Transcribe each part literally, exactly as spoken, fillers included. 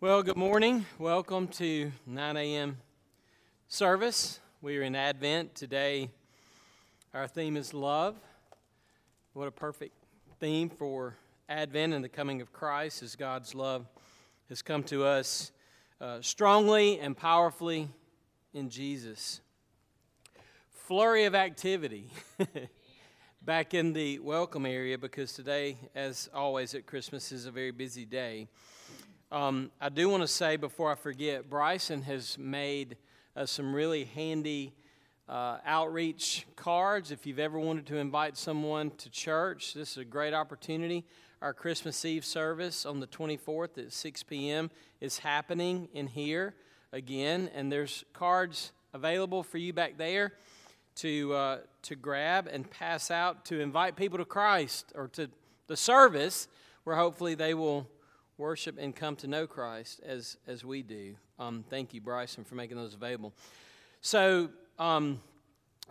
Well, good morning. Welcome to nine a.m. service. We are in Advent. Today, our theme is love. What a perfect theme for Advent and the coming of Christ, as God's love has come to us uh, strongly and powerfully in Jesus. Flurry of activity back in the welcome area, because today, as always at Christmas, is a very busy day. Um, I do want to say before I forget, Bryson has made uh, some really handy uh, outreach cards. If you've ever wanted to invite someone to church, this is a great opportunity. Our Christmas Eve service on the twenty-fourth at six p.m. is happening in here again, and there's cards available for you back there to uh, to grab and pass out to invite people to Christ or to the service, where hopefully they will worship and come to know Christ as as we do. Um, thank you, Bryson, for making those available. So um,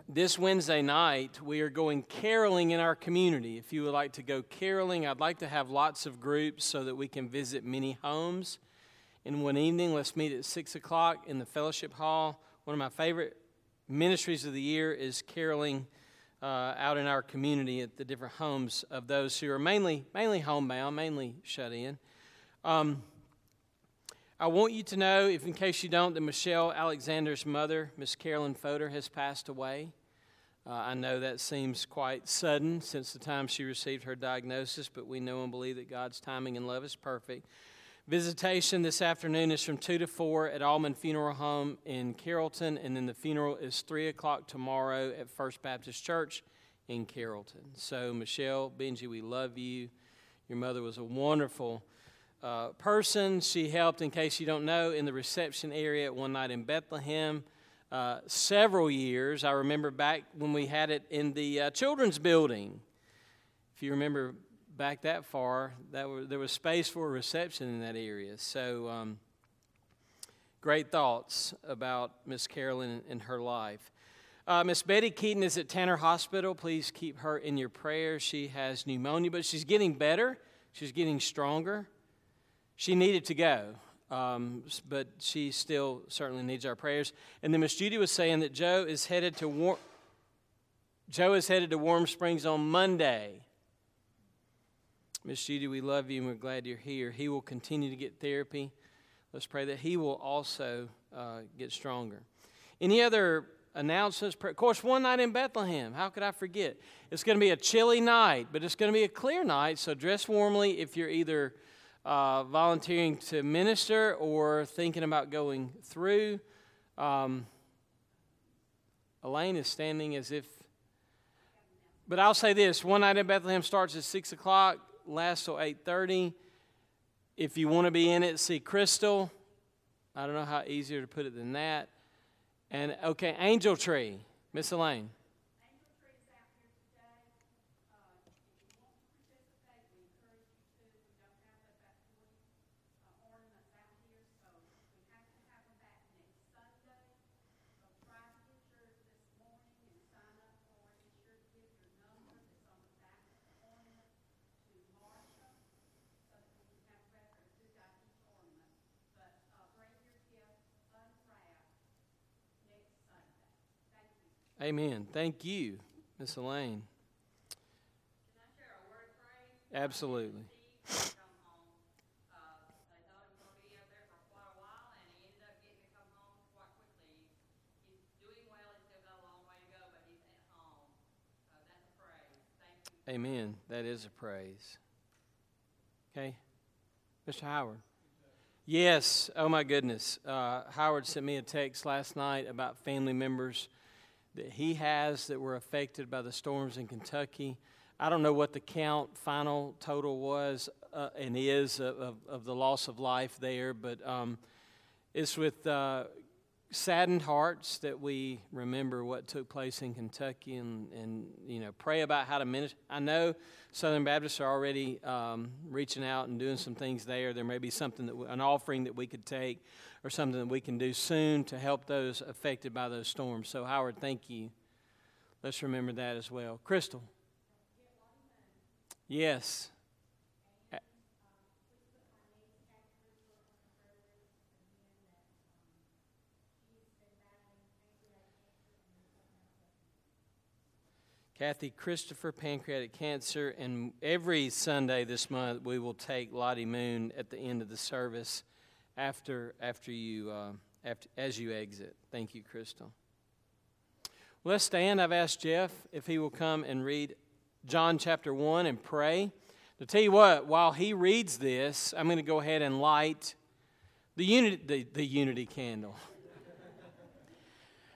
this Wednesday night, we are going caroling in our community. If you would like to go caroling, I'd like to have lots of groups so that we can visit many homes in one evening. Let's meet at six o'clock in the fellowship hall. One of my favorite ministries of the year is caroling uh, out in our community at the different homes of those who are mainly, mainly homebound, mainly shut in. Um, I want you to know, if in case you don't, that Michelle Alexander's mother, Miss Carolyn Fodor, has passed away. Uh, I know that seems quite sudden since the time she received her diagnosis, but we know and believe that God's timing and love is perfect. Visitation this afternoon is from two to four at Allman Funeral Home in Carrollton, and then the funeral is three o'clock tomorrow at First Baptist Church in Carrollton. So, Michelle, Benji, we love you. Your mother was a wonderful Uh, person. She helped, in case you don't know, in the reception area at One Night in Bethlehem uh, several years. I remember back when we had it in the uh, children's building. If you remember back that far, that was, there was space for a reception in that area. So um, great thoughts about Miss Carolyn and her life. Uh, Miss Betty Keaton is at Tanner Hospital. Please keep her in your prayers. She has pneumonia, but she's getting better. She's getting stronger. She needed to go, um, but she still certainly needs our prayers. And then Miss Judy was saying that Joe is headed to War- Joe is headed to Warm Springs on Monday. Miss Judy, we love you and we're glad you're here. He will continue to get therapy. Let's pray that he will also uh, get stronger. Any other announcements? Of course, One Night in Bethlehem. How could I forget? It's going to be a chilly night, but it's going to be a clear night. So dress warmly if you're either Uh, volunteering to minister or thinking about going through. Um, Elaine is standing as if, but I'll say this, One Night in Bethlehem starts at six o'clock, lasts till eight thirty. If you want to be in it, see Crystal. I don't know how easier to put it than that. And, okay, Angel Tree, Miss Elaine. Amen. Thank you, Miss Elaine. Can I share a word of praise? Absolutely. Amen. That is a praise. Okay. Mister Howard. Yes. Oh, my goodness. Uh, Howard sent me a text last night about family members that he has that were affected by the storms in Kentucky. I don't know what the count final total was uh, and is of, of, of the loss of life there, but um, it's with uh, saddened hearts that we remember what took place in Kentucky and, and you know, pray about how to minister. I know Southern Baptists are already um, reaching out and doing some things there. There may be something that we, an offering that we could take or something that we can do soon to help those affected by those storms. So, Howard, thank you. Let's remember that as well. Crystal. Yes. Kathy, Christopher, pancreatic cancer, and every Sunday this month we will take Lottie Moon at the end of the service after after you uh, after as you exit. Thank you, Crystal. Well, let's stand. I've asked Jeff if he will come and read John chapter one and pray. To tell you what, while he reads this, I'm going to go ahead and light the unity the, the unity candle.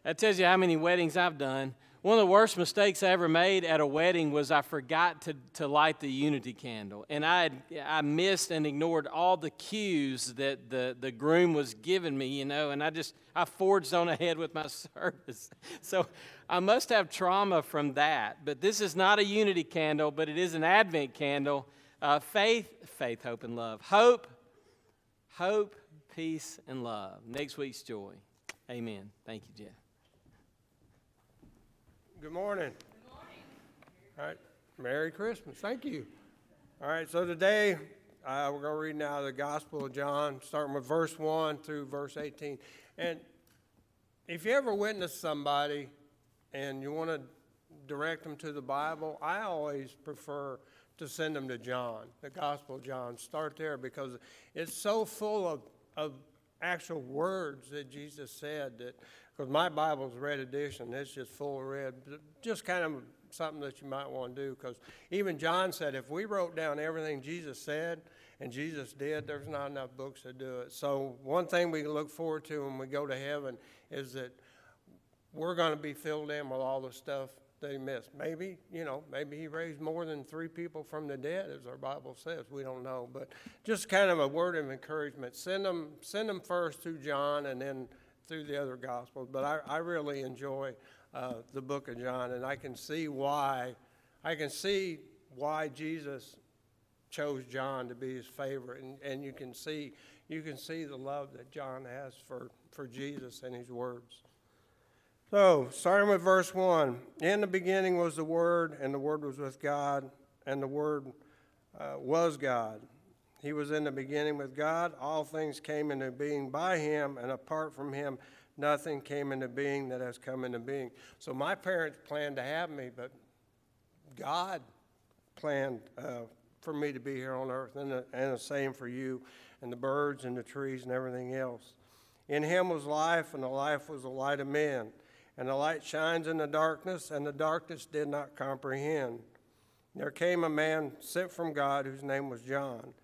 That tells you how many weddings I've done. One of the worst mistakes I ever made at a wedding was I forgot to, to light the unity candle. And I had, I missed and ignored all the cues that the, the groom was giving me, you know, and I just, I forged on ahead with my service. So I must have trauma from that. But this is not a unity candle, but it is an Advent candle. Uh, faith, faith, hope, and love. Hope, hope, peace, and love. Next week's joy. Amen. Thank you, Jeff. Good morning. Good morning. All right. Merry Christmas. Thank you. All right. So today uh, we're going to read now the Gospel of John, starting with verse one through verse eighteen. And if you ever witness somebody and you want to direct them to the Bible, I always prefer to send them to John, the Gospel of John. Start there because it's so full of, of actual words that Jesus said that. Because my Bible's red edition, it's just full of red. Just kind of something that you might want to do. Because even John said, if we wrote down everything Jesus said and Jesus did, there's not enough books to do it. So one thing we can look forward to when we go to heaven is that we're going to be filled in with all the stuff that he missed. Maybe, you know, maybe he raised more than three people from the dead, as our Bible says. We don't know. But just kind of a word of encouragement. Send them, send them first to John and then through the other Gospels, but I, I really enjoy uh, the book of John, and I can see why, I can see why Jesus chose John to be his favorite, and, and you can see, you can see the love that John has for, for Jesus and his words. So, starting with verse one, in the beginning was the Word, and the Word was with God, and the Word uh, was God. He was in the beginning with God. All things came into being by him, and apart from him, nothing came into being that has come into being. So my parents planned to have me, but God planned uh, for me to be here on earth, and the, and the same for you, and the birds and the trees and everything else. In him was life, and the life was the light of men. And the light shines in the darkness, and the darkness did not comprehend. There came a man sent from God whose name was John.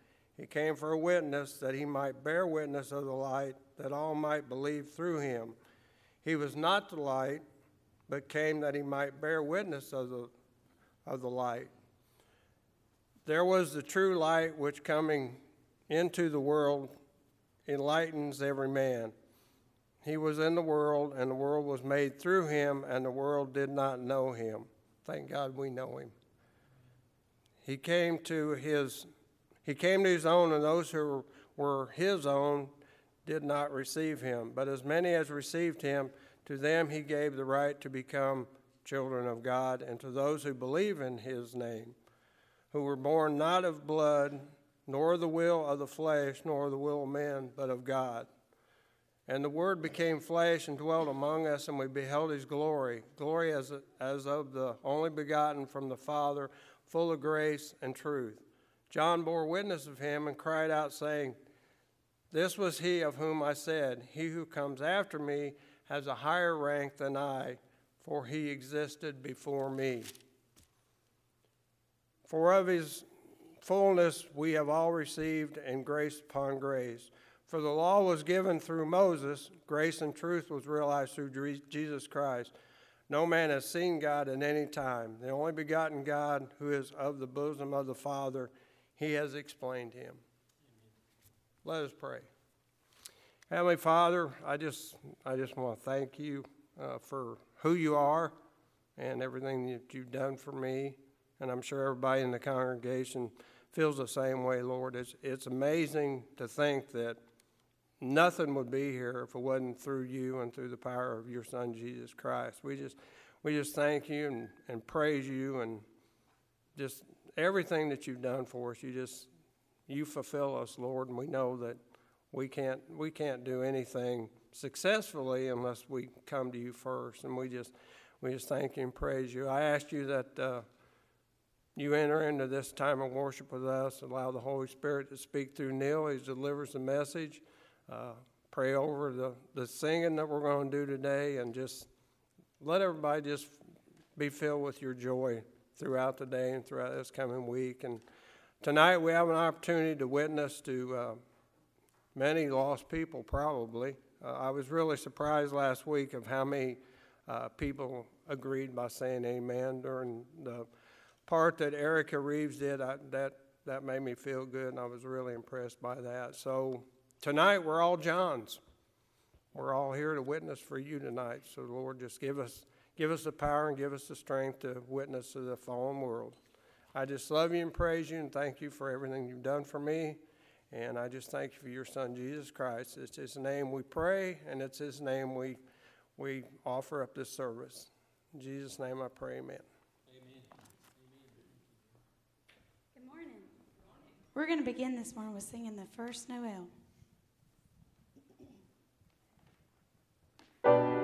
He came for a witness, that he might bear witness of the light, that all might believe through him. He was not the light, but came that he might bear witness of the, of the light. There was the true light, which coming into the world enlightens every man. He was in the world, and the world was made through him, and the world did not know him. Thank God we know him. He came to his He came to his own, and those who were his own did not receive him. But as many as received him, to them he gave the right to become children of God, and to those who believe in his name, who were born not of blood, nor the will of the flesh, nor the will of men, but of God. And the Word became flesh and dwelt among us, and we beheld his glory, glory as, as of the only begotten from the Father, full of grace and truth. John bore witness of him and cried out, saying, "This was he of whom I said, he who comes after me has a higher rank than I, for he existed before me. For of his fullness we have all received, and grace upon grace. For the law was given through Moses, grace and truth was realized through Jesus Christ. No man has seen God at any time. The only begotten God, who is of the bosom of the Father, he has explained him." Amen. Let us pray. Heavenly Father, I just I just want to thank you uh, for who you are and everything that you've done for me. And I'm sure everybody in the congregation feels the same way, Lord. It's, it's amazing to think that nothing would be here if it wasn't through you and through the power of your Son, Jesus Christ. We just we just thank you and, and praise you, and just everything that you've done for us, you just, you fulfill us, Lord, and we know that we can't, we can't do anything successfully unless we come to you first, and we just, We just thank you and praise you. I ask you that uh, you enter into this time of worship with us. Allow the Holy Spirit to speak through Neil. He delivers the message. Uh, pray over the, the singing that we're going to do today, and just let everybody just be filled with your joy throughout the day and throughout this coming week. And tonight we have an opportunity to witness to uh, many lost people, probably. Uh, I was really surprised last week of how many uh, people agreed by saying amen during the part that Erica Reeves did. I, that, that made me feel good, and I was really impressed by that. So tonight we're all Johns. We're all here to witness for you tonight. So Lord, just give us give us the power and give us the strength to witness to the fallen world. I just love you and praise you and thank you for everything you've done for me. And I just thank you for your son, Jesus Christ. It's his name we pray, and it's his name we we offer up this service. In Jesus' name I pray, amen. Amen. Good morning. Good morning. We're going to begin this morning with singing the first Noel. Amen.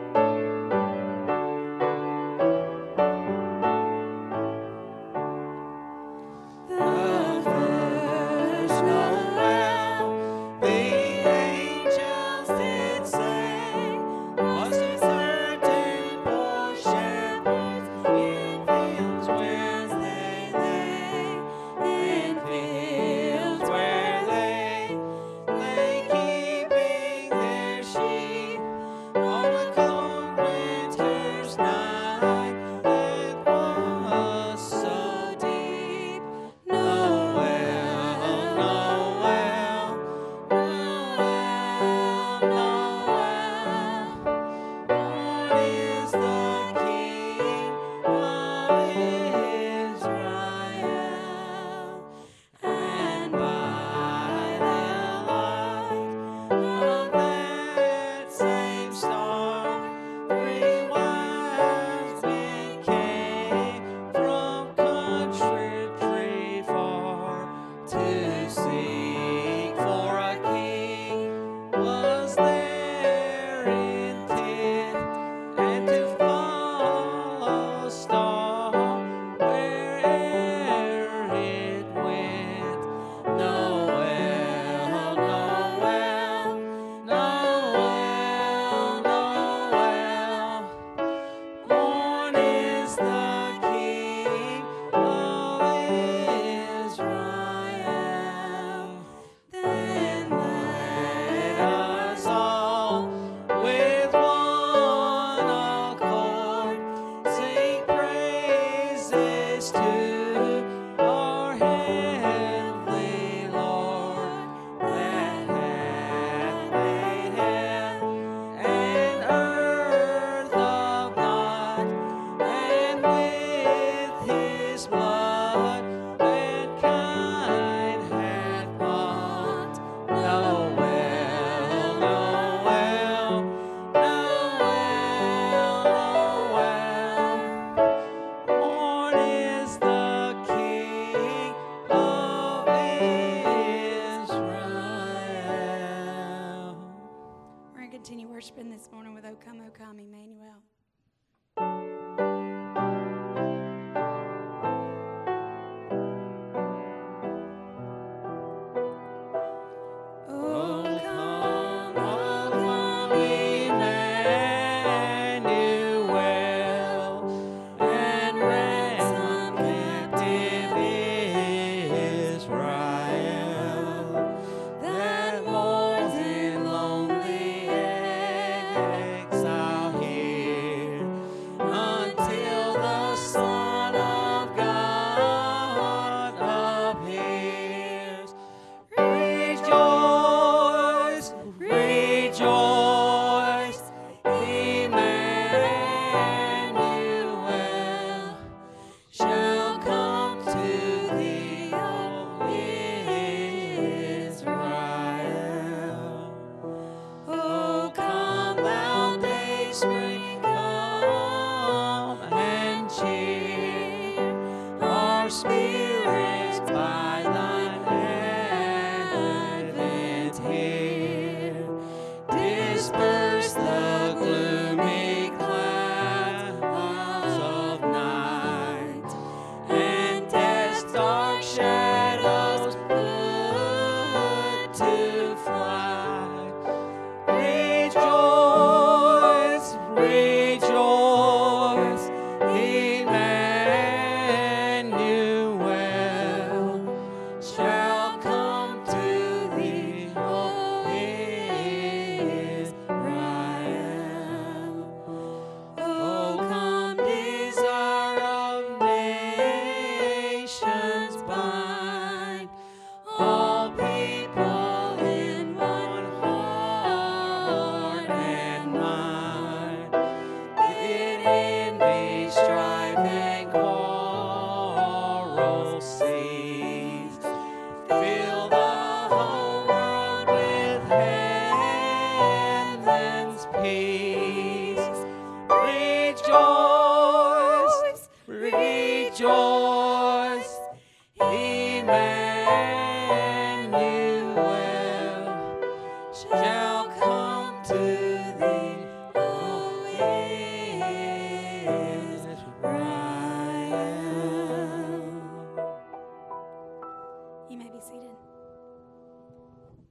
abandoned.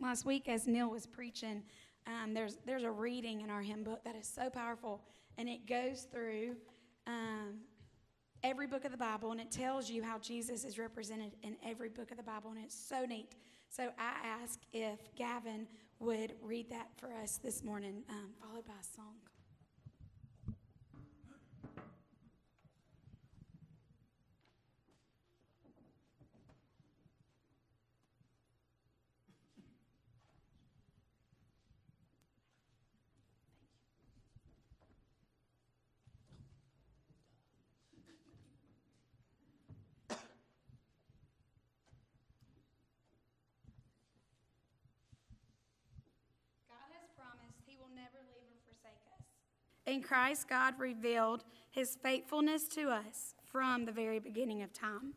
Last week, as Neil was preaching, um, there's there's a reading in our hymn book that is so powerful, and it goes through um, every book of the Bible, and it tells you how Jesus is represented in every book of the Bible, and it's so neat. So I ask if Gavin would read that for us this morning, um, followed by a song. In Christ, God revealed his faithfulness to us from the very beginning of time.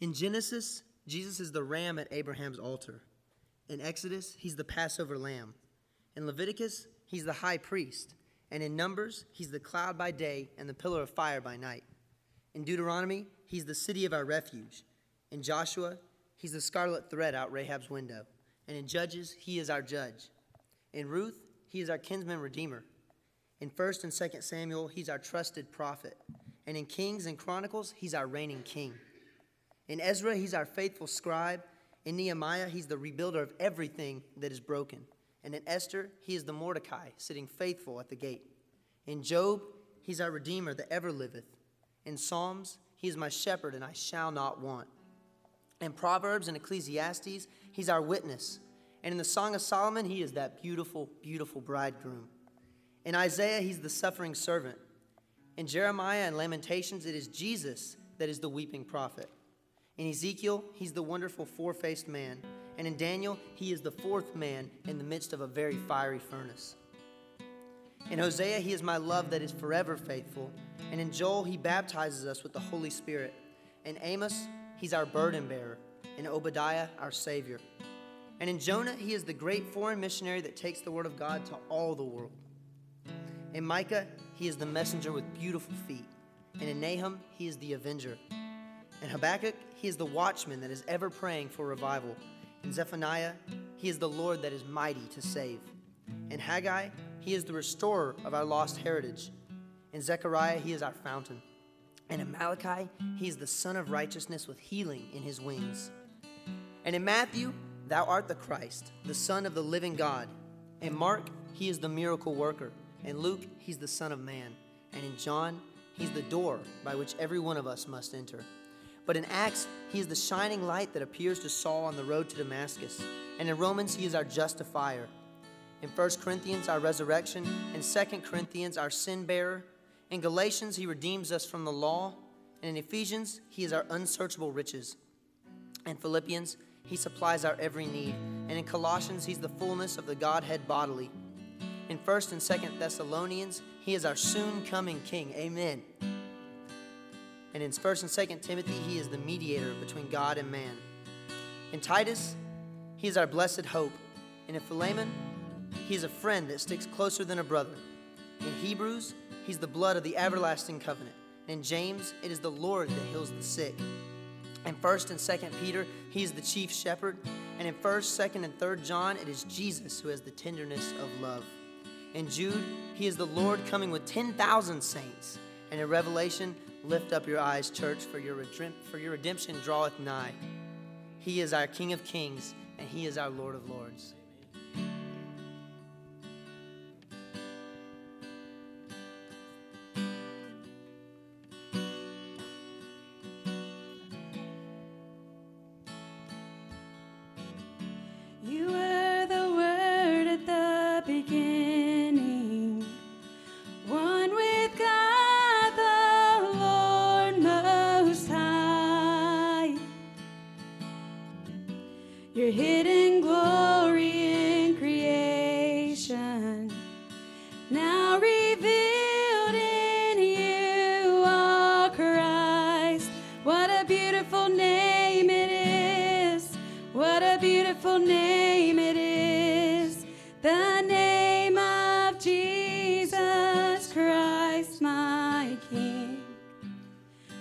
In Genesis, Jesus is the ram at Abraham's altar. In Exodus, he's the Passover lamb. In Leviticus, he's the high priest. And in Numbers, he's the cloud by day and the pillar of fire by night. In Deuteronomy, he's the city of our refuge. In Joshua, he's the scarlet thread out Rahab's window. And in Judges, he is our judge. In Ruth, he is our kinsman redeemer. In First and Second Samuel, he's our trusted prophet. And in Kings and Chronicles, he's our reigning king. In Ezra, he's our faithful scribe. In Nehemiah, he's the rebuilder of everything that is broken. And in Esther, he is the Mordecai, sitting faithful at the gate. In Job, he's our redeemer that ever liveth. In Psalms, he is my shepherd and I shall not want. In Proverbs and Ecclesiastes, he's our witness. And in the Song of Solomon, he is that beautiful, beautiful bridegroom. In Isaiah, he's the suffering servant. In Jeremiah and Lamentations, it is Jesus that is the weeping prophet. In Ezekiel, he's the wonderful four-faced man. And in Daniel, he is the fourth man in the midst of a very fiery furnace. In Hosea, he is my love that is forever faithful. And in Joel, he baptizes us with the Holy Spirit. In Amos, he's our burden bearer. In Obadiah, our Savior. And in Jonah, he is the great foreign missionary that takes the word of God to all the world. In Micah, he is the messenger with beautiful feet. And in Nahum, he is the avenger. In Habakkuk, he is the watchman that is ever praying for revival. In Zephaniah, he is the Lord that is mighty to save. In Haggai, he is the restorer of our lost heritage. In Zechariah, he is our fountain. And in Malachi, he is the son of righteousness with healing in his wings. And in Matthew, thou art the Christ, the son of the living God. In Mark, he is the miracle worker. In Luke, he's the Son of Man. And in John, he's the door by which every one of us must enter. But in Acts, he is the shining light that appears to Saul on the road to Damascus. And in Romans, he is our justifier. In First Corinthians, our resurrection. In Second Corinthians, our sin bearer. In Galatians, he redeems us from the law. And in Ephesians, he is our unsearchable riches. In Philippians, he supplies our every need. And in Colossians, he's the fullness of the Godhead bodily. In First and Second Thessalonians, he is our soon-coming King. Amen. And in First and Second Timothy, he is the mediator between God and man. In Titus, he is our blessed hope. And in Philemon, he is a friend that sticks closer than a brother. In Hebrews, he's the blood of the everlasting covenant. And in James, it is the Lord that heals the sick. In First and Second Peter, he is the chief shepherd. And in First, Second, and Third John, it is Jesus who has the tenderness of love. In Jude, he is the Lord coming with ten thousand saints. And in Revelation, lift up your eyes, church, for your, redem- for your redemption draweth nigh. He is our King of kings, and he is our Lord of lords.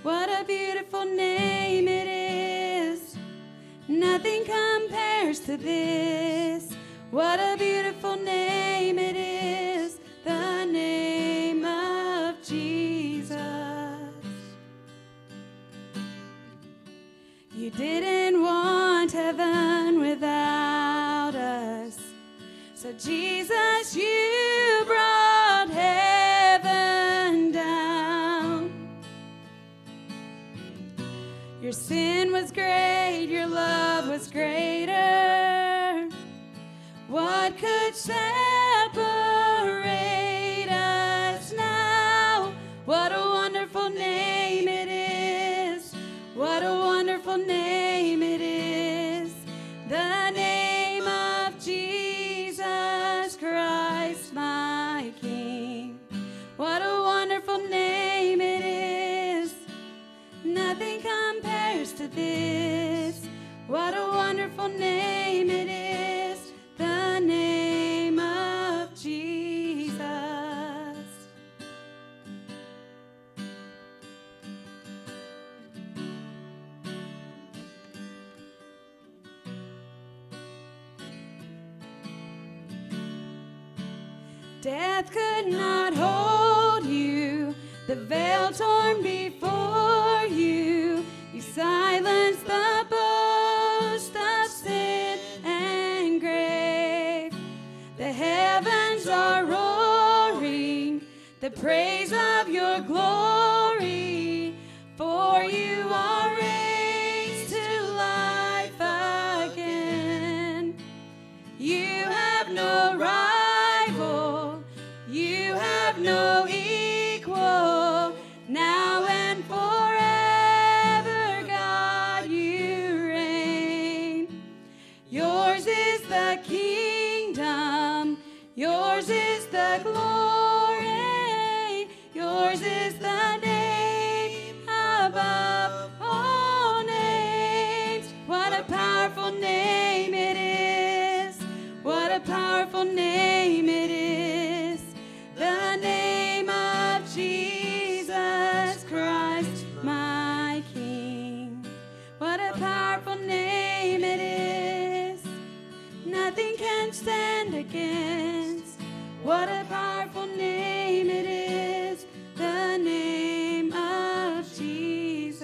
What a beautiful name it is. nothing compares to this. What a beautiful name it is, the name of Jesus. You didn't want heaven without us, so Jesus, you brought heaven down. Your sin was great, your love was greater. What could separate us now? What a wonderful name it is. What a wonderful name it is. The name of Jesus Christ, my King. What a wonderful name it is. Nothing compares to this. What a wonderful name it is. Death could not hold you, the veil torn before you. You silenced the boast of sin and grave. The heavens are roaring, the praise of your glory. For you are raised to life again. You have no right. No equal, now and forever, God, you reign. Yours is the kingdom, yours is the glory, yours is the name above all names. What a powerful name it is, what a powerful name it is. Stand against what a powerful name it is, the name of Jesus.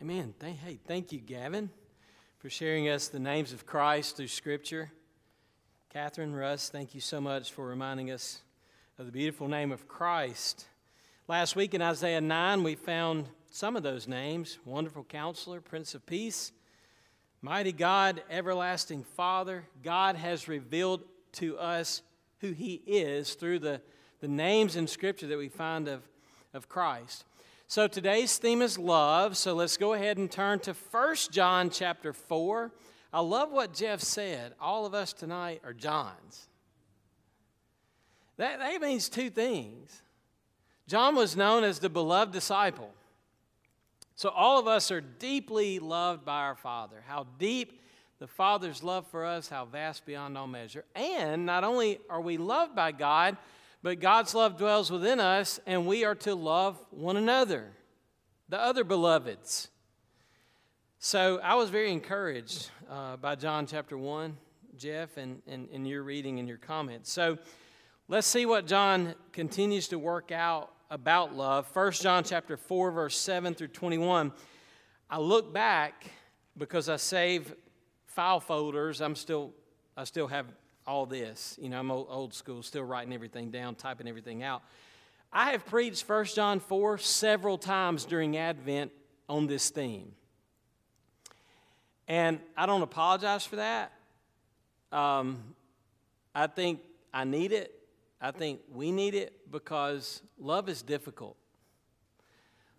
Amen. Amen. Hey, thank you, Gavin, for sharing us the names of Christ through Scripture. Catherine, Russ, thank you so much for reminding us of the beautiful name of Christ. Last week in Isaiah nine, we found some of those names: Wonderful Counselor, Prince of Peace, Mighty God, Everlasting Father. God has revealed to us who He is through the, the names in Scripture that we find of, of Christ. So today's theme is love, so let's go ahead and turn to First John chapter four. I love what Jeff said. All of us tonight are Johns. That, that means two things. John was known as the beloved disciple. So all of us are deeply loved by our Father. How deep the Father's love for us, how vast beyond all measure. And not only are we loved by God, but God's love dwells within us, and we are to love one another, the other beloveds. So I was very encouraged uh, by John chapter one, Jeff, and, and, and your reading and your comments. So let's see what John continues to work out about love. First John chapter four, verse seven through twenty-one. I look back because I save file folders. I'm still, I still have... all this, you know, I'm old, old school, still writing everything down, typing everything out. I have preached First John four several times during Advent on this theme. And I don't apologize for that. Um, I think I need it. I think we need it because love is difficult.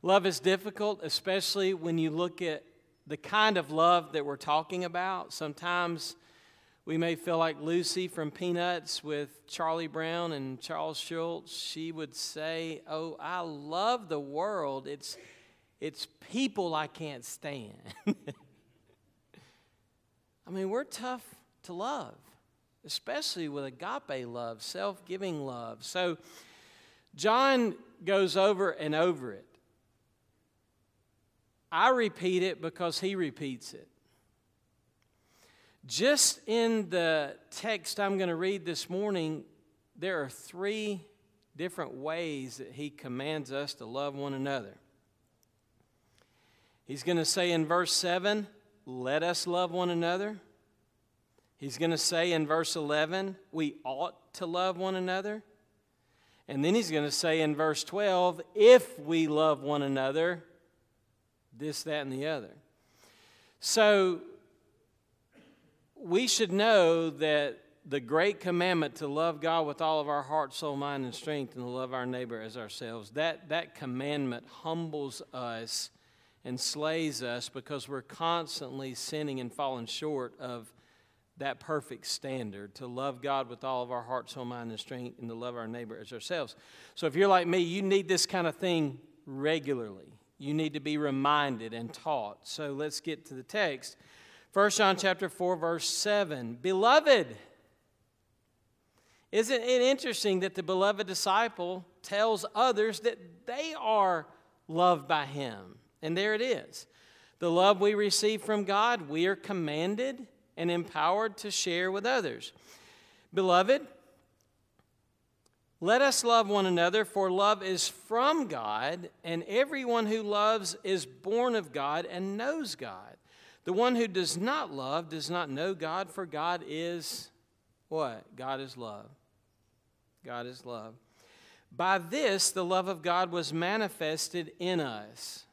Love is difficult, especially when you look at the kind of love that we're talking about. Sometimes We may feel like Lucy from Peanuts with Charlie Brown and Charles Schultz. She would say, oh, I love the world. It's, it's people I can't stand. I mean, we're tough to love, especially with agape love, self-giving love. So John goes over and over it. I repeat it because he repeats it. Just in the text I'm going to read this morning, there are three different ways that he commands us to love one another. He's going to say in verse seven, let us love one another. He's going to say in verse eleven, we ought to love one another. And then he's going to say in verse twelve, if we love one another, this, that, and the other. So we should know that the great commandment to love God with all of our heart, soul, mind, and strength, and to love our neighbor as ourselves, that, that commandment humbles us and slays us because we're constantly sinning and falling short of that perfect standard, to love God with all of our heart, soul, mind, and strength, and to love our neighbor as ourselves. So if you're like me, you need this kind of thing regularly. You need to be reminded and taught. So let's get to the text. First John chapter four, verse seven. Beloved, isn't it interesting that the beloved disciple tells others that they are loved by him? And there it is. The love we receive from God, we are commanded and empowered to share with others. Beloved, let us love one another, for love is from God, and everyone who loves is born of God and knows God. The one who does not love does not know God, for God is what? God is love. God is love. By this, the love of God was manifested in us.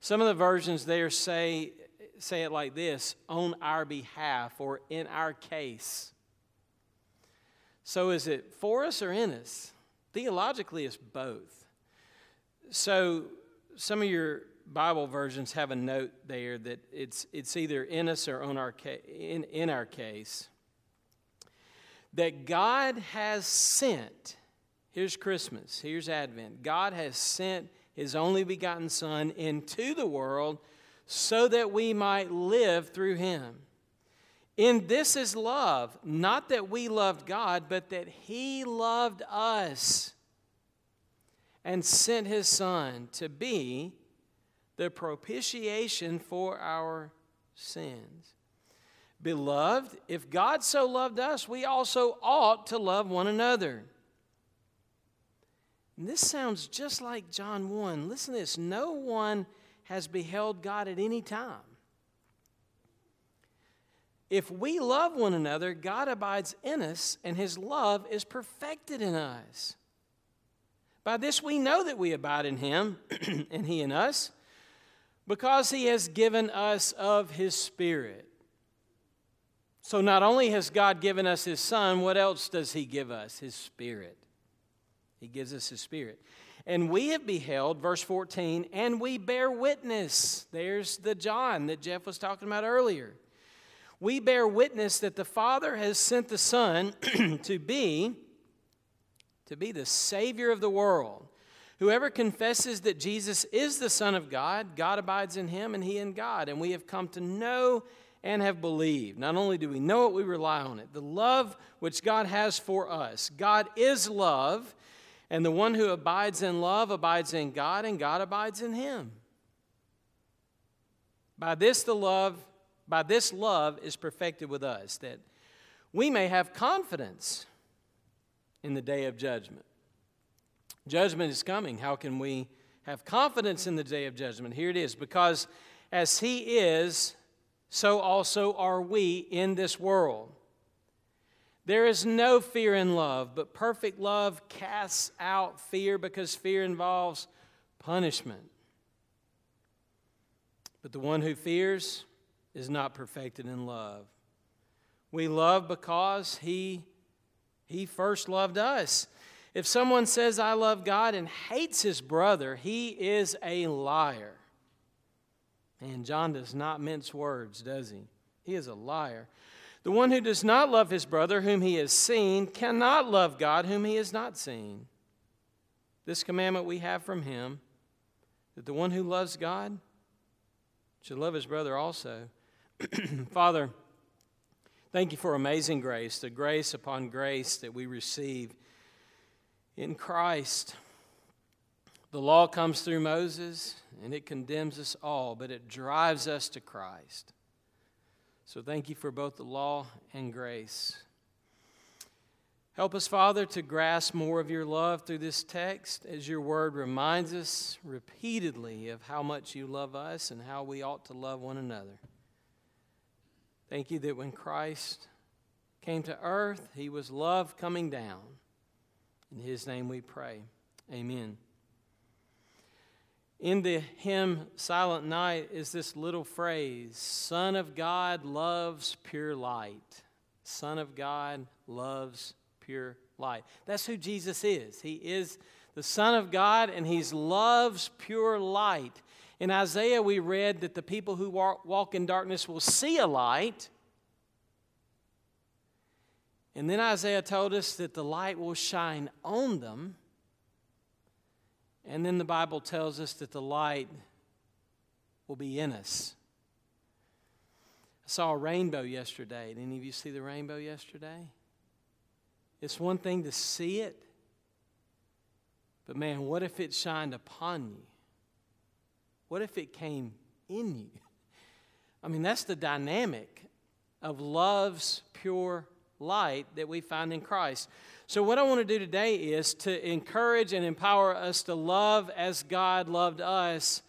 Some of the versions there say, say it like this, on our behalf or in our case. So is it for us or in us? Theologically, it's both. So some of your Bible versions have a note there that it's it's either in us or on our ca- in, in our case. That God has sent, here's Christmas, here's Advent, God has sent His only begotten Son into the world so that we might live through Him. In this is love, not that we loved God, but that He loved us and sent His Son to be the propitiation for our sins. Beloved, if God so loved us, we also ought to love one another. And this sounds just like John one. Listen to this. No one has beheld God at any time. If we love one another, God abides in us, and His love is perfected in us. By this we know that we abide in Him, and He in us, because He has given us of His Spirit. So not only has God given us His Son, what else does He give us? His Spirit. He gives us His Spirit. And we have beheld, verse fourteen, and we bear witness. There's the John that Jeff was talking about earlier. We bear witness that the Father has sent the Son to be, to be the Savior of the world. Whoever confesses that Jesus is the Son of God, God abides in Him and He in God. And we have come to know and have believed. Not only do we know it, we rely on it. The love which God has for us. God is love, and the one who abides in love abides in God, and God abides in him. By this the love, by this love is perfected with us, that we may have confidence in the day of judgment. Judgment is coming. How can we have confidence in the day of judgment? Here it is. Because as He is, so also are we in this world. There is no fear in love, but perfect love casts out fear, because fear involves punishment. But the one who fears is not perfected in love. We love because He, he first loved us. If someone says, I love God, and hates his brother, he is a liar. And John does not mince words, does he? He is a liar. The one who does not love his brother whom he has seen cannot love God whom he has not seen. This commandment we have from him, that the one who loves God should love his brother also. Father, thank you for amazing grace, the grace upon grace that we receive in Christ. The law comes through Moses, and it condemns us all, but it drives us to Christ. So thank you for both the law and grace. Help us, Father, to grasp more of your love through this text as your word reminds us repeatedly of how much you love us and how we ought to love one another. Thank you that when Christ came to earth, he was love coming down. In his name we pray. Amen. In the hymn Silent Night is this little phrase, Son of God loves pure light. Son of God loves pure light. That's who Jesus is. He is the Son of God, and he loves pure light. In Isaiah, we read that the people who walk in darkness will see a light. And then Isaiah told us that the light will shine on them. And then the Bible tells us that the light will be in us. I saw a rainbow yesterday. Did any of you see the rainbow yesterday? It's one thing to see it, but man, what if it shined upon you? What if it came in you? I mean, that's the dynamic of love's pure light that we find in Christ. So what I want to do today is to encourage and empower us to love as God loved us.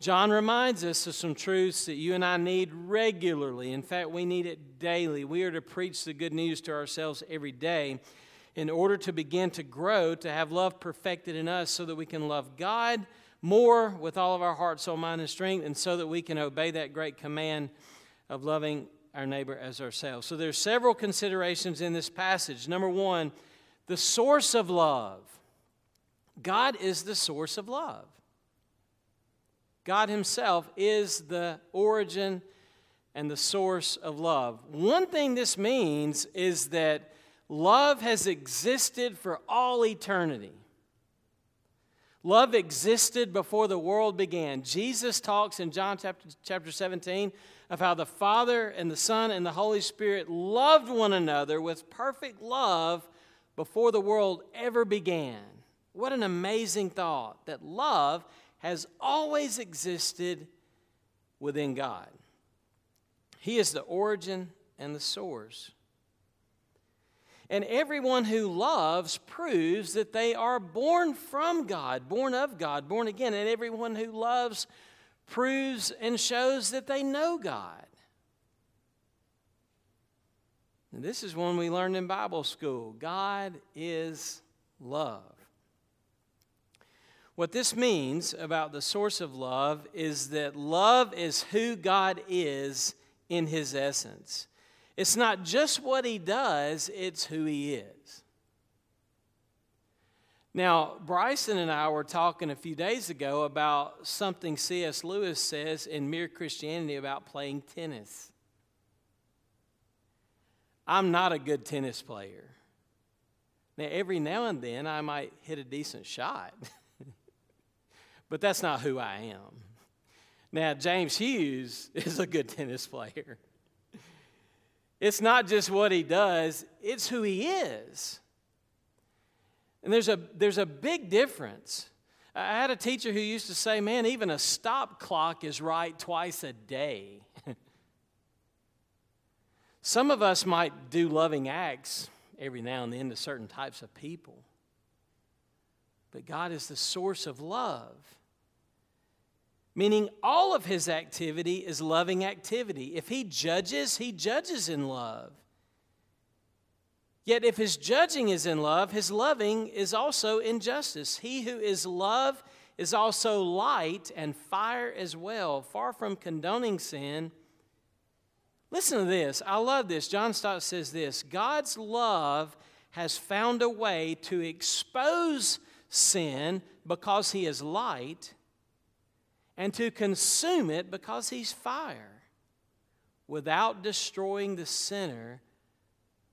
John reminds us of some truths that you and I need regularly. In fact, we need it daily. We are to preach the good news to ourselves every day in order to begin to grow, to have love perfected in us so that we can love God more with all of our heart, soul, mind, and strength, and so that we can obey that great command of loving our neighbor as ourselves. So there's several considerations in this passage. Number one, the source of love. God is the source of love. God himself is the origin and the source of love. One thing this means is that love has existed for all eternity. Love existed before the world began. Jesus talks in John chapter, chapter seventeen of how the Father and the Son and the Holy Spirit loved one another with perfect love before the world ever began. What an amazing thought that love has always existed within God. He is the origin and the source. And everyone who loves proves that they are born from God, born of God, born again. And everyone who loves proves and shows that they know God. And this is one we learned in Bible school. God is love. What this means about the source of love is that love is who God is in his essence. It's not just what he does, it's who he is. Now, Bryson and I were talking a few days ago about something C S Lewis says in Mere Christianity about playing tennis. I'm not a good tennis player. Now, every now and then I might hit a decent shot, but that's not who I am. Now, James Hughes is a good tennis player. It's not just what he does, it's who he is. And there's a, there's a big difference. I had a teacher who used to say, man, even a stop clock is right twice a day. Some of us might do loving acts every now and then to certain types of people. But God is the source of love. Meaning all of his activity is loving activity. If he judges, he judges in love. Yet if his judging is in love, his loving is also in justice. He who is love is also light and fire as well, far from condoning sin. Listen to this. I love this. John Stott says this, God's love has found a way to expose sin because he is light, and to consume it because he's fire. without destroying the sinner,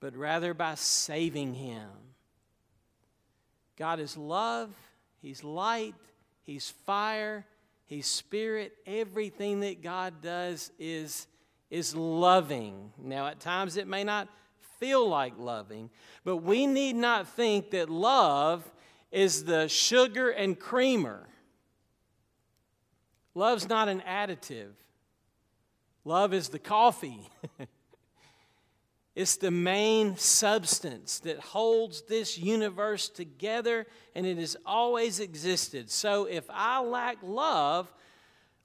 but rather by saving him. God is love, he's light, he's fire, he's spirit. Everything that God does is, is loving. Now, at times it may not feel like loving, but we need not think that love is the sugar and creamer. Love's not an additive. Love is the coffee. It's the main substance that holds this universe together, and it has always existed. So if I lack love,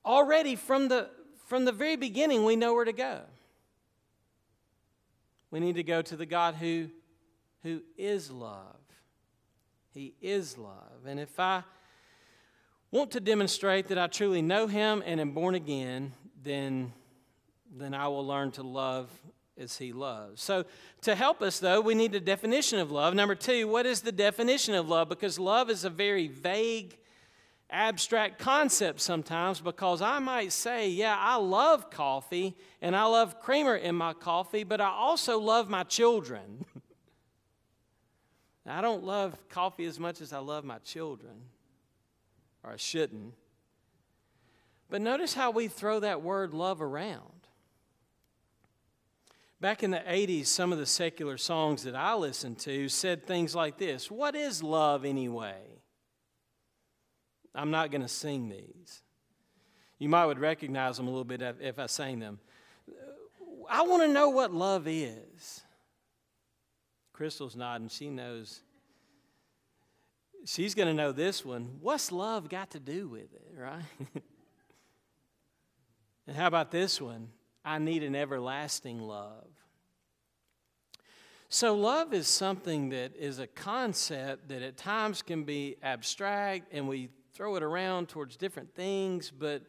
already from the from the very beginning, we know where to go. We need to go to the God who, who is love. He is love. And if I want to demonstrate that I truly know him and am born again, then, then I will learn to love as he loves. So to help us, though, we need a definition of love. Number two, what is the definition of love? Because love is a very vague, abstract concept sometimes, because I might say, yeah, I love coffee and I love creamer in my coffee, but I also love my children. Now, I don't love coffee as much as I love my children, or I shouldn't. But notice how we throw that word love around. Back in the eighties, some of the secular songs that I listened to said things like this: what is love anyway? I'm not going to sing these. You might would recognize them a little bit if I sang them. I want to know what love is. Crystal's nodding. She knows. She's going to know this one. What's love got to do with it, right? And how about this one? I need an everlasting love. So love is something that is a concept that at times can be abstract, and we throw it around towards different things. But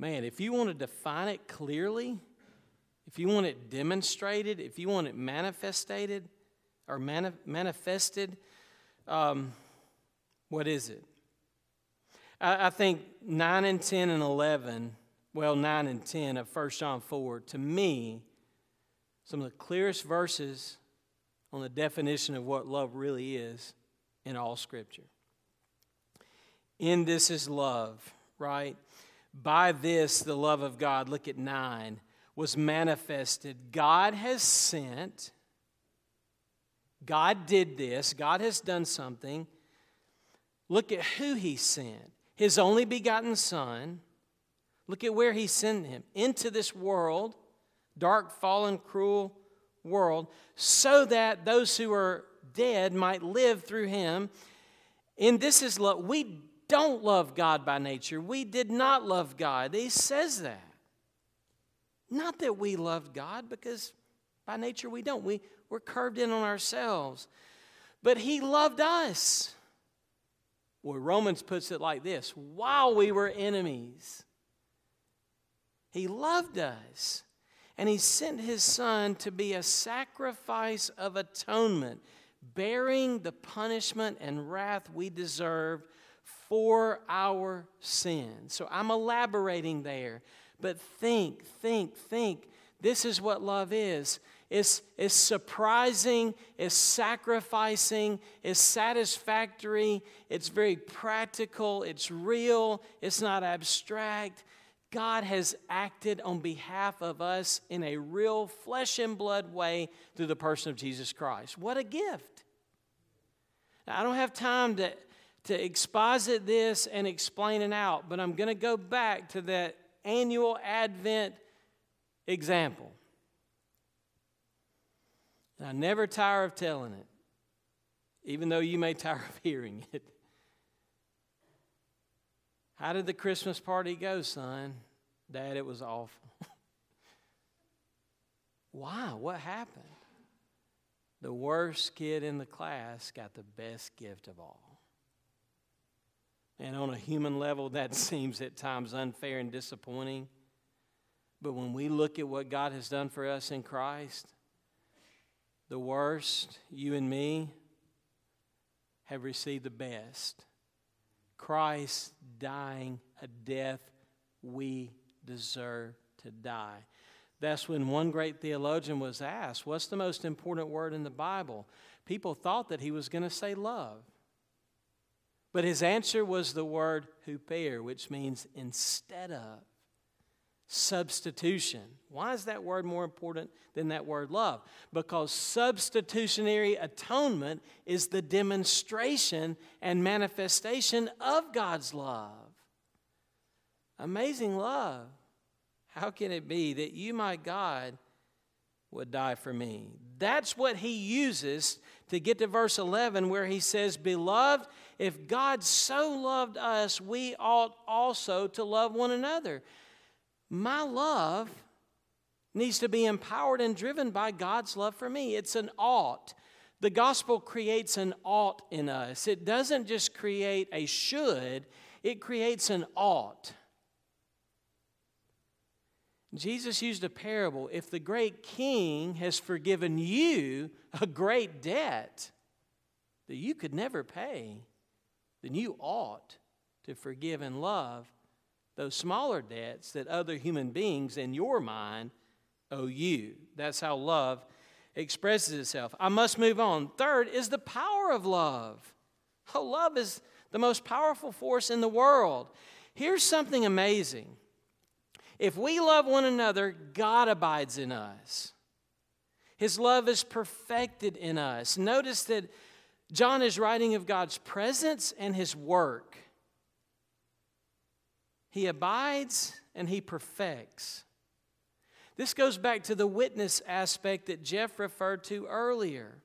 man, if you want to define it clearly, if you want it demonstrated, if you want it manifested or mani- manifested, um, what is it? I, I think nine and ten and eleven. Well, nine and ten of First John four, to me, some of the clearest verses on the definition of what love really is in all Scripture. In this is love, right? By this, the love of God, look at nine, was manifested. God has sent, God did this, God has done something. Look at who he sent, his only begotten Son. Look at where he sent him, into this world, dark, fallen, cruel world, so that those who are dead might live through him. And this is love. We don't love God by nature. We did not love God. He says that. Not that we loved God, because by nature we don't. We, we're curved in on ourselves. But he loved us. Well, Romans puts it like this: while we were enemies, he loved us, and he sent his Son to be a sacrifice of atonement, bearing the punishment and wrath we deserved for our sin. So I'm elaborating there, but think, think, think. This is what love is. It's, it's surprising, it's sacrificing, it's satisfactory, it's very practical, it's real, it's not abstract. God has acted on behalf of us in a real flesh and blood way through the person of Jesus Christ. What a gift. Now, I don't have time to, to exposit this and explain it out, but I'm going to go back to that annual Advent example. And I never tire of telling it, even though you may tire of hearing it. How did the Christmas party go, son? Dad, it was awful. Why? What happened? The worst kid in the class got the best gift of all. And on a human level, that seems at times unfair and disappointing. But when we look at what God has done for us in Christ, the worst, you and me, have received the best. Christ dying a death we deserve to die. That's when one great theologian was asked, what's the most important word in the Bible? People thought that he was going to say love. But his answer was the word huper, which means instead of, substitution. Why is that word more important than that word love? Because substitutionary atonement is the demonstration and manifestation of God's love. Amazing love. How can it be that you, my God, would die for me? That's what he uses to get to verse eleven, where he says, Beloved, if God so loved us, we ought also to love one another. My love needs to be empowered and driven by God's love for me. It's an ought. The gospel creates an ought in us. It doesn't just create a should, it creates an ought. Jesus used a parable. If the great king has forgiven you a great debt that you could never pay, then you ought to forgive and love those smaller debts that other human beings in your mind owe you. That's how love expresses itself. I must move on. Third is the power of love. Oh, love is the most powerful force in the world. Here's something amazing. If we love one another, God abides in us. His love is perfected in us. Notice that John is writing of God's presence and his work. He abides and he perfects. This goes back to the witness aspect that Jeff referred to earlier.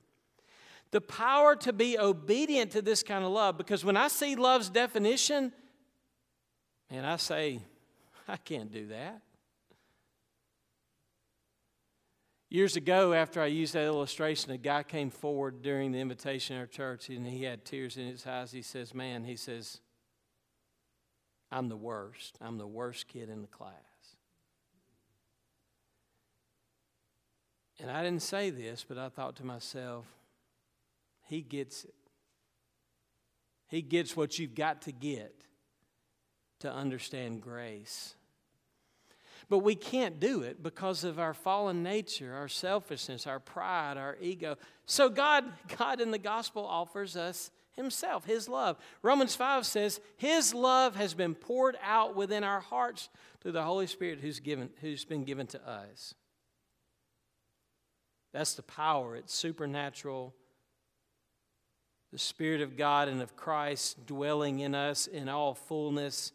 The power to be obedient to this kind of love, because when I see love's definition, man, I say, I can't do that. Years ago, after I used that illustration, a guy came forward during the invitation at our church, and he had tears in his eyes. He says, man, he says, I'm the worst. I'm the worst kid in the class. And I didn't say this, but I thought to myself, he gets it. He gets what you've got to get to understand grace. But we can't do it because of our fallen nature, our selfishness, our pride, our ego. So God, God in the gospel offers us himself, his love. Romans five says, his love has been poured out within our hearts through the Holy Spirit who's given, who's been given to us. That's the power. It's supernatural. The Spirit of God and of Christ dwelling in us in all fullness.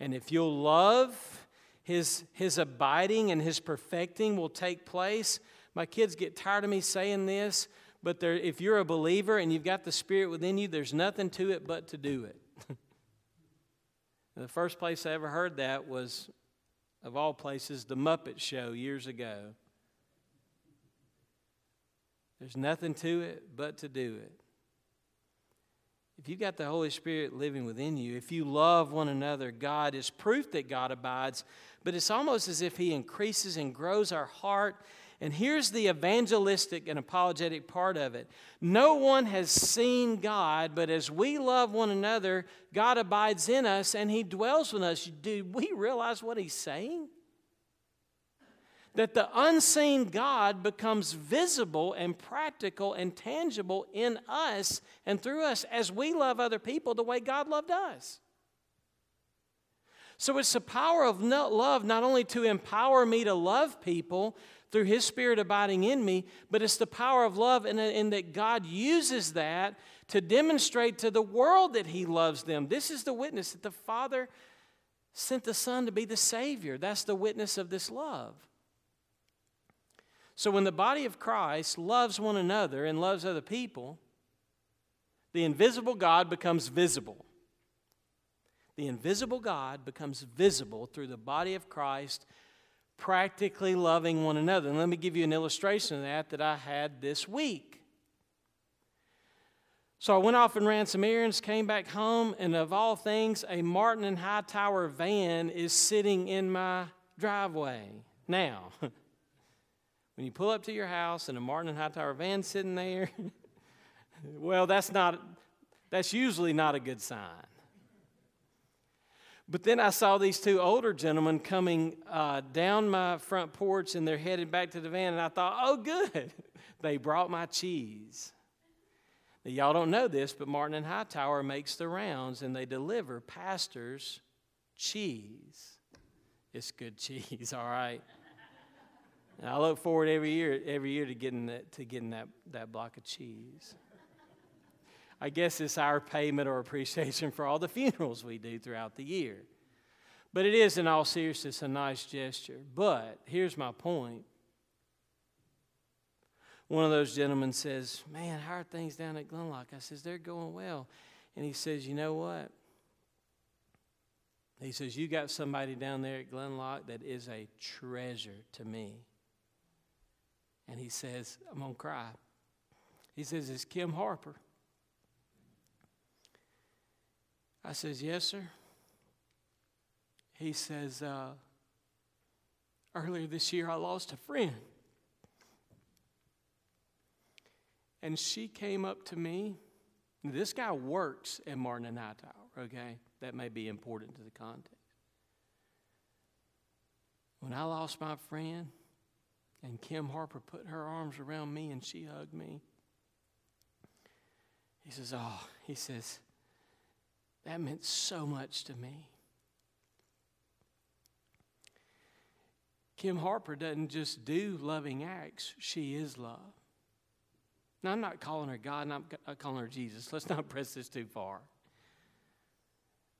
And if you'll love, his, his abiding and his perfecting will take place. My kids get tired of me saying this, but there, if you're a believer and you've got the Spirit within you, there's nothing to it but to do it. The first place I ever heard that was, of all places, the Muppet Show years ago. There's nothing to it but to do it. If you've got the Holy Spirit living within you, if you love one another, God is proof that God abides, but it's almost as if he increases and grows our heart. And here's the evangelistic and apologetic part of it. No one has seen God, but as we love one another, God abides in us and he dwells with us. Do we realize what he's saying? That the unseen God becomes visible and practical and tangible in us and through us as we love other people the way God loved us. So it's the power of love not only to empower me to love people through his Spirit abiding in me, but it's the power of love in, in that God uses that to demonstrate to the world that he loves them. This is the witness that the Father sent the Son to be the Savior. That's the witness of this love. So when the body of Christ loves one another and loves other people, the invisible God becomes visible. The invisible God becomes visible through the body of Christ practically loving one another. And let me give you an illustration of that that I had this week. So I went off and ran some errands, came back home, and of all things, a Martin and Hightower van is sitting in my driveway. Now, when you pull up to your house and a Martin and Hightower van sitting there, well, that's not, that's usually not a good sign. But then I saw these two older gentlemen coming uh, down my front porch, and they're headed back to the van, and I thought, oh, good. They brought my cheese. Now, y'all don't know this, but Martin and Hightower makes the rounds, and they deliver pastors cheese. It's good cheese, all right? And I look forward every year every year to getting that, to getting that, that block of cheese. I guess it's our payment or appreciation for all the funerals we do throughout the year. But it is, in all seriousness, a nice gesture. But here's my point. One of those gentlemen says, man, how are things down at Glenlock? I says, they're going well. And he says, you know what? He says, you got somebody down there at Glenlock that is a treasure to me. And he says, I'm going to cry. He says, it's Kim Harper. I says, yes, sir. He says, uh, earlier this year I lost a friend. And she came up to me. This guy works at Martin and Hightower, okay? That may be important to the context. When I lost my friend and Kim Harper put her arms around me and she hugged me, he says, oh, he says, that meant so much to me. Kim Harper doesn't just do loving acts. She is love. Now, I'm not calling her God, and I'm not calling her Jesus. Let's not press this too far.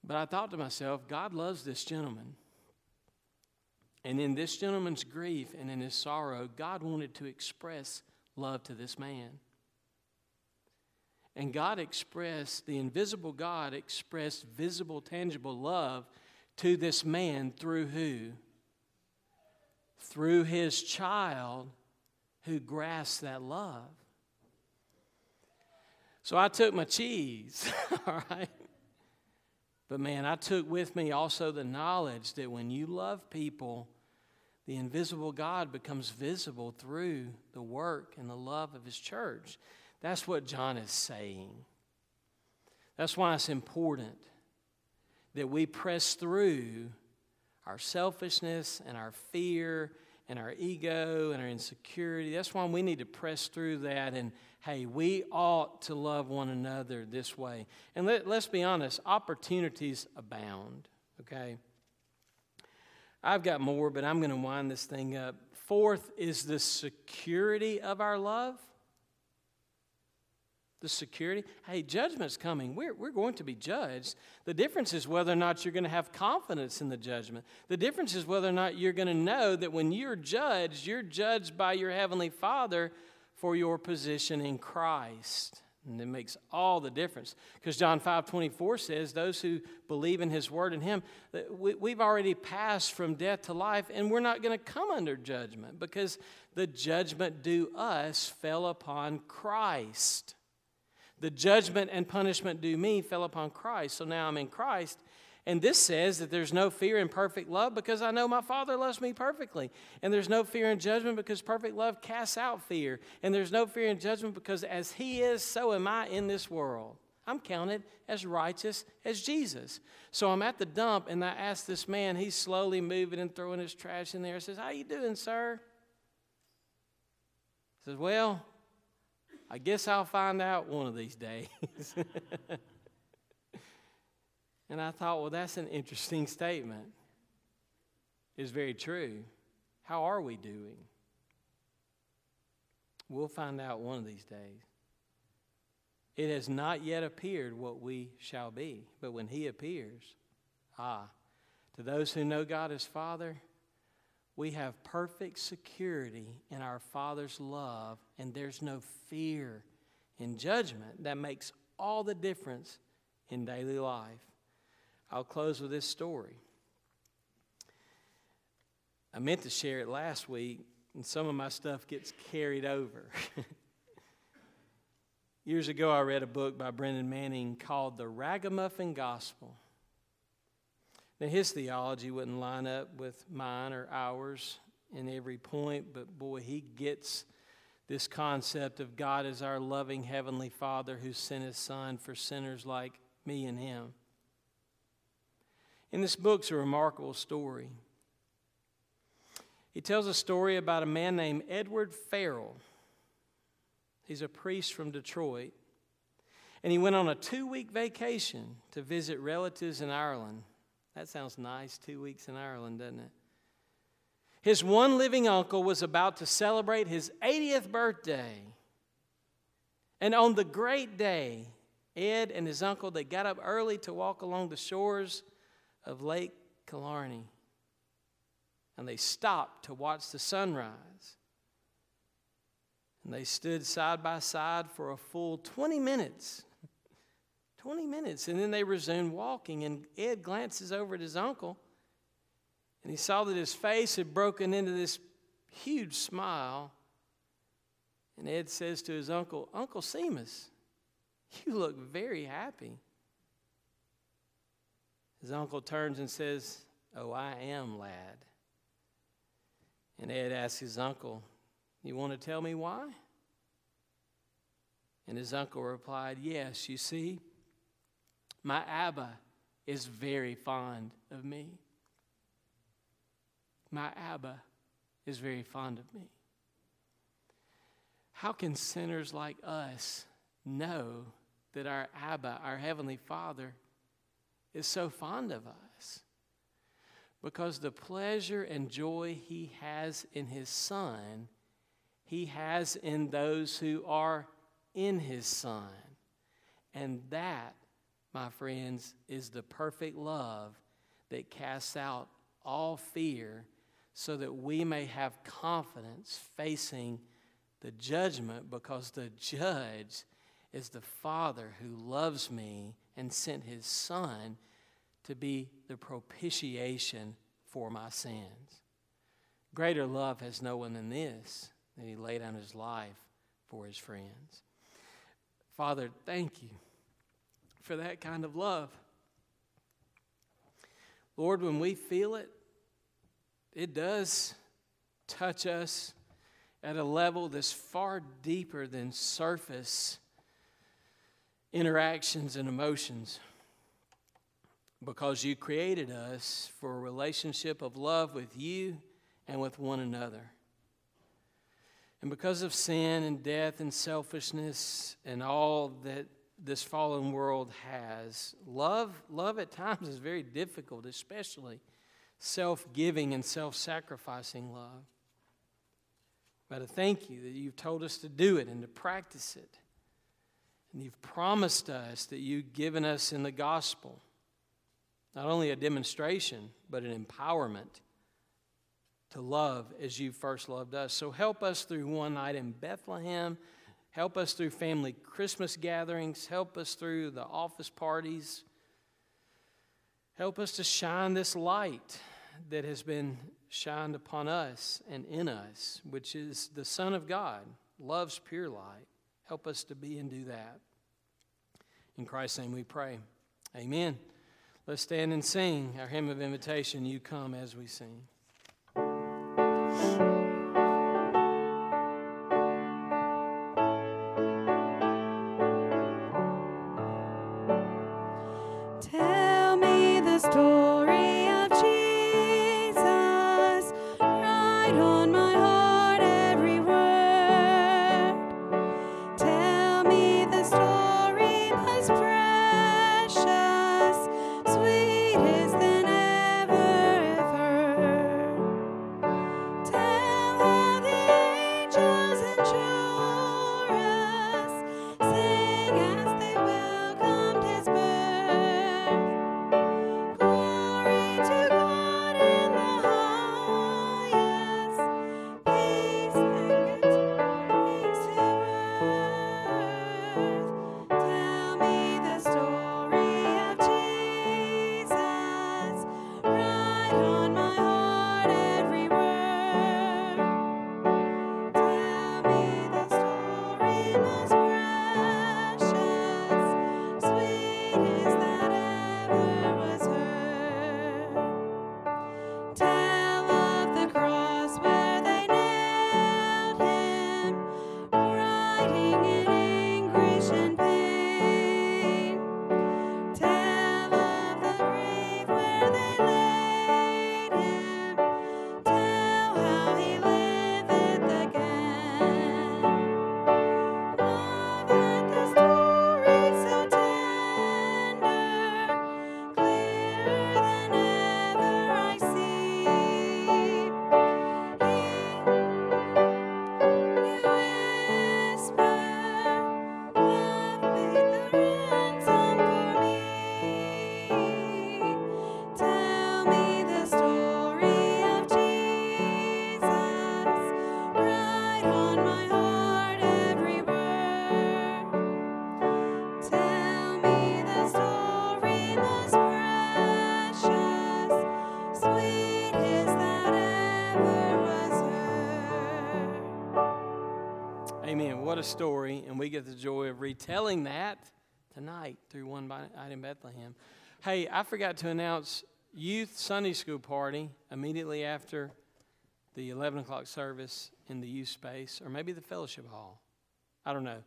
But I thought to myself, God loves this gentleman. And in this gentleman's grief and in his sorrow, God wanted to express love to this man. And God expressed, the invisible God expressed visible, tangible love to this man through who? Through his child who grasped that love. So I took my cheese, all right? But man, I took with me also the knowledge that when you love people, the invisible God becomes visible through the work and the love of his church. That's what John is saying. That's why it's important that we press through our selfishness and our fear and our ego and our insecurity. That's why we need to press through that. And hey, we ought to love one another this way. And let, let's be honest, opportunities abound, okay? I've got more, but I'm going to wind this thing up. Fourth is the security of our love. The security. Hey, judgment's coming. We're, we're going to be judged. The difference is whether or not you're going to have confidence in the judgment. The difference is whether or not you're going to know that when you're judged, you're judged by your Heavenly Father for your position in Christ. And it makes all the difference. Because John five twenty-four says, those who believe in his word and him, we, we've already passed from death to life, and we're not going to come under judgment because the judgment due us fell upon Christ. The judgment and punishment due me fell upon Christ, so now I'm in Christ. And this says that there's no fear in perfect love because I know my Father loves me perfectly. And there's no fear in judgment because perfect love casts out fear. And there's no fear in judgment because as he is, so am I in this world. I'm counted as righteous as Jesus. So I'm at the dump, and I ask this man, he's slowly moving and throwing his trash in there. I says, how you doing, sir? He says, well, I guess I'll find out one of these days. And I thought, well, that's an interesting statement. It's very true. How are we doing? We'll find out one of these days. It has not yet appeared what we shall be, but when he appears, ah, to those who know God as Father, we have perfect security in our Father's love, and there's no fear in judgment. That makes all the difference in daily life. I'll close with this story. I meant to share it last week, and some of my stuff gets carried over. Years ago, I read a book by Brendan Manning called The Ragamuffin Gospel. Now, his theology wouldn't line up with mine or ours in every point, but boy, he gets this concept of God as our loving Heavenly Father who sent his Son for sinners like me and him. And this book's a remarkable story. It tells a story about a man named Edward Farrell. He's a priest from Detroit. And he went on a two-week vacation to visit relatives in Ireland. That sounds nice, two weeks in Ireland, doesn't it? His one living uncle was about to celebrate his eightieth birthday. And on the great day, Ed and his uncle, they got up early to walk along the shores of Lake Killarney. And they stopped to watch the sunrise. And they stood side by side for a full twenty minutes. twenty minutes. And then they resumed walking. And Ed glances over at his uncle. And he saw that his face had broken into this huge smile. And Ed says to his uncle, "Uncle Seamus, you look very happy." His uncle turns and says, "Oh, I am, lad." And Ed asks his uncle, "You want to tell me why?" And his uncle replied, "Yes, you see, my Abba is very fond of me. My Abba is very fond of me." How can sinners like us know that our Abba, our Heavenly Father, is so fond of us? Because the pleasure and joy he has in his Son, he has in those who are in his Son. And that, my friends, is the perfect love that casts out all fear so that we may have confidence facing the judgment, because the judge is the Father who loves me and sent his Son to be the propitiation for my sins. Greater love has no one than this, that he laid down his life for his friends. Father, thank you for that kind of love. Lord, when we feel it, it does touch us at a level that's far deeper than surface interactions and emotions. Because you created us for a relationship of love with you and with one another. And because of sin and death and selfishness and all that this fallen world has, love, love at times is very difficult, especially self-giving and self-sacrificing love. But I thank you that you've told us to do it and to practice it. And you've promised us that you've given us in the gospel not only a demonstration, but an empowerment to love as you first loved us. So help us through One Night in Bethlehem. Help us through family Christmas gatherings. Help us through the office parties. Help us to shine this light that has been shined upon us and in us, which is the Son of God, love's pure light. Help us to be and do that. In Christ's name we pray. Amen. Let's stand and sing our hymn of invitation, "You Come," as we sing. Tell me the story of Jesus, write on my heart every word. Tell me the story most precious, sweetest than ever heard. Tell how the angels and chorus sing as they welcomed his birth. Glory to God in the highest, peace and good things to earth. Tell me the story of Jesus, write on my heart every word. Tell me the story most precious, sweetest that ever was heard. Tell of the cross where they nailed him, writing in anguish and pain. Tell of the grave where they what a story, and we get the joy of retelling that tonight through One Night in Bethlehem. Hey, I forgot to announce youth Sunday school party immediately after the eleven o'clock service in the youth space, or maybe the fellowship hall. I don't know.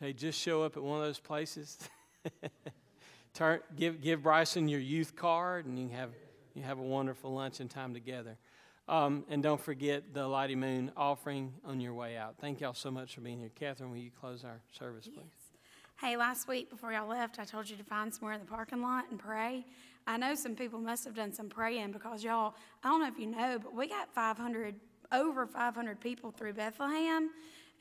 They just show up at one of those places. Turn, give give Bryson your youth card, and you can have you have a wonderful lunch and time together. Um, and don't forget the Lottie Moon offering on your way out. Thank y'all so much for being here. Catherine, will you close our service, please? Yes. Hey, last week before y'all left, I told you to find somewhere in the parking lot and pray. I know some people must have done some praying because y'all, I don't know if you know, but we got five hundred, over five hundred people through Bethlehem.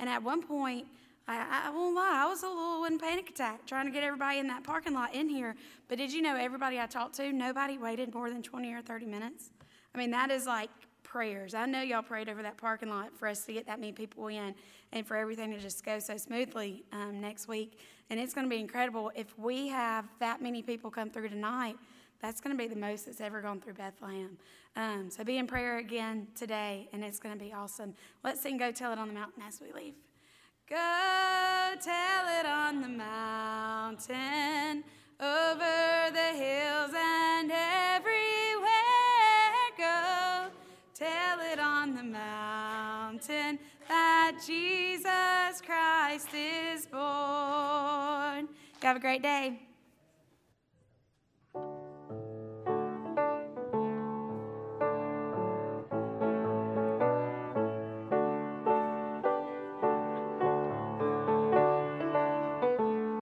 And at one point, I, I won't lie, I was a little in panic attack trying to get everybody in that parking lot in here. But did you know everybody I talked to, nobody waited more than twenty or thirty minutes? I mean, that is like prayers. I know y'all prayed over that parking lot for us to get that many people in and for everything to just go so smoothly um, next week. And it's going to be incredible. If we have that many people come through tonight, that's going to be the most that's ever gone through Bethlehem. Um, so be in prayer again today, and it's going to be awesome. Let's sing Go Tell It on the Mountain as we leave. Go tell it on the mountain, over the hills and everywhere. Go tell it on the mountain that Jesus Christ is born. Have a great day.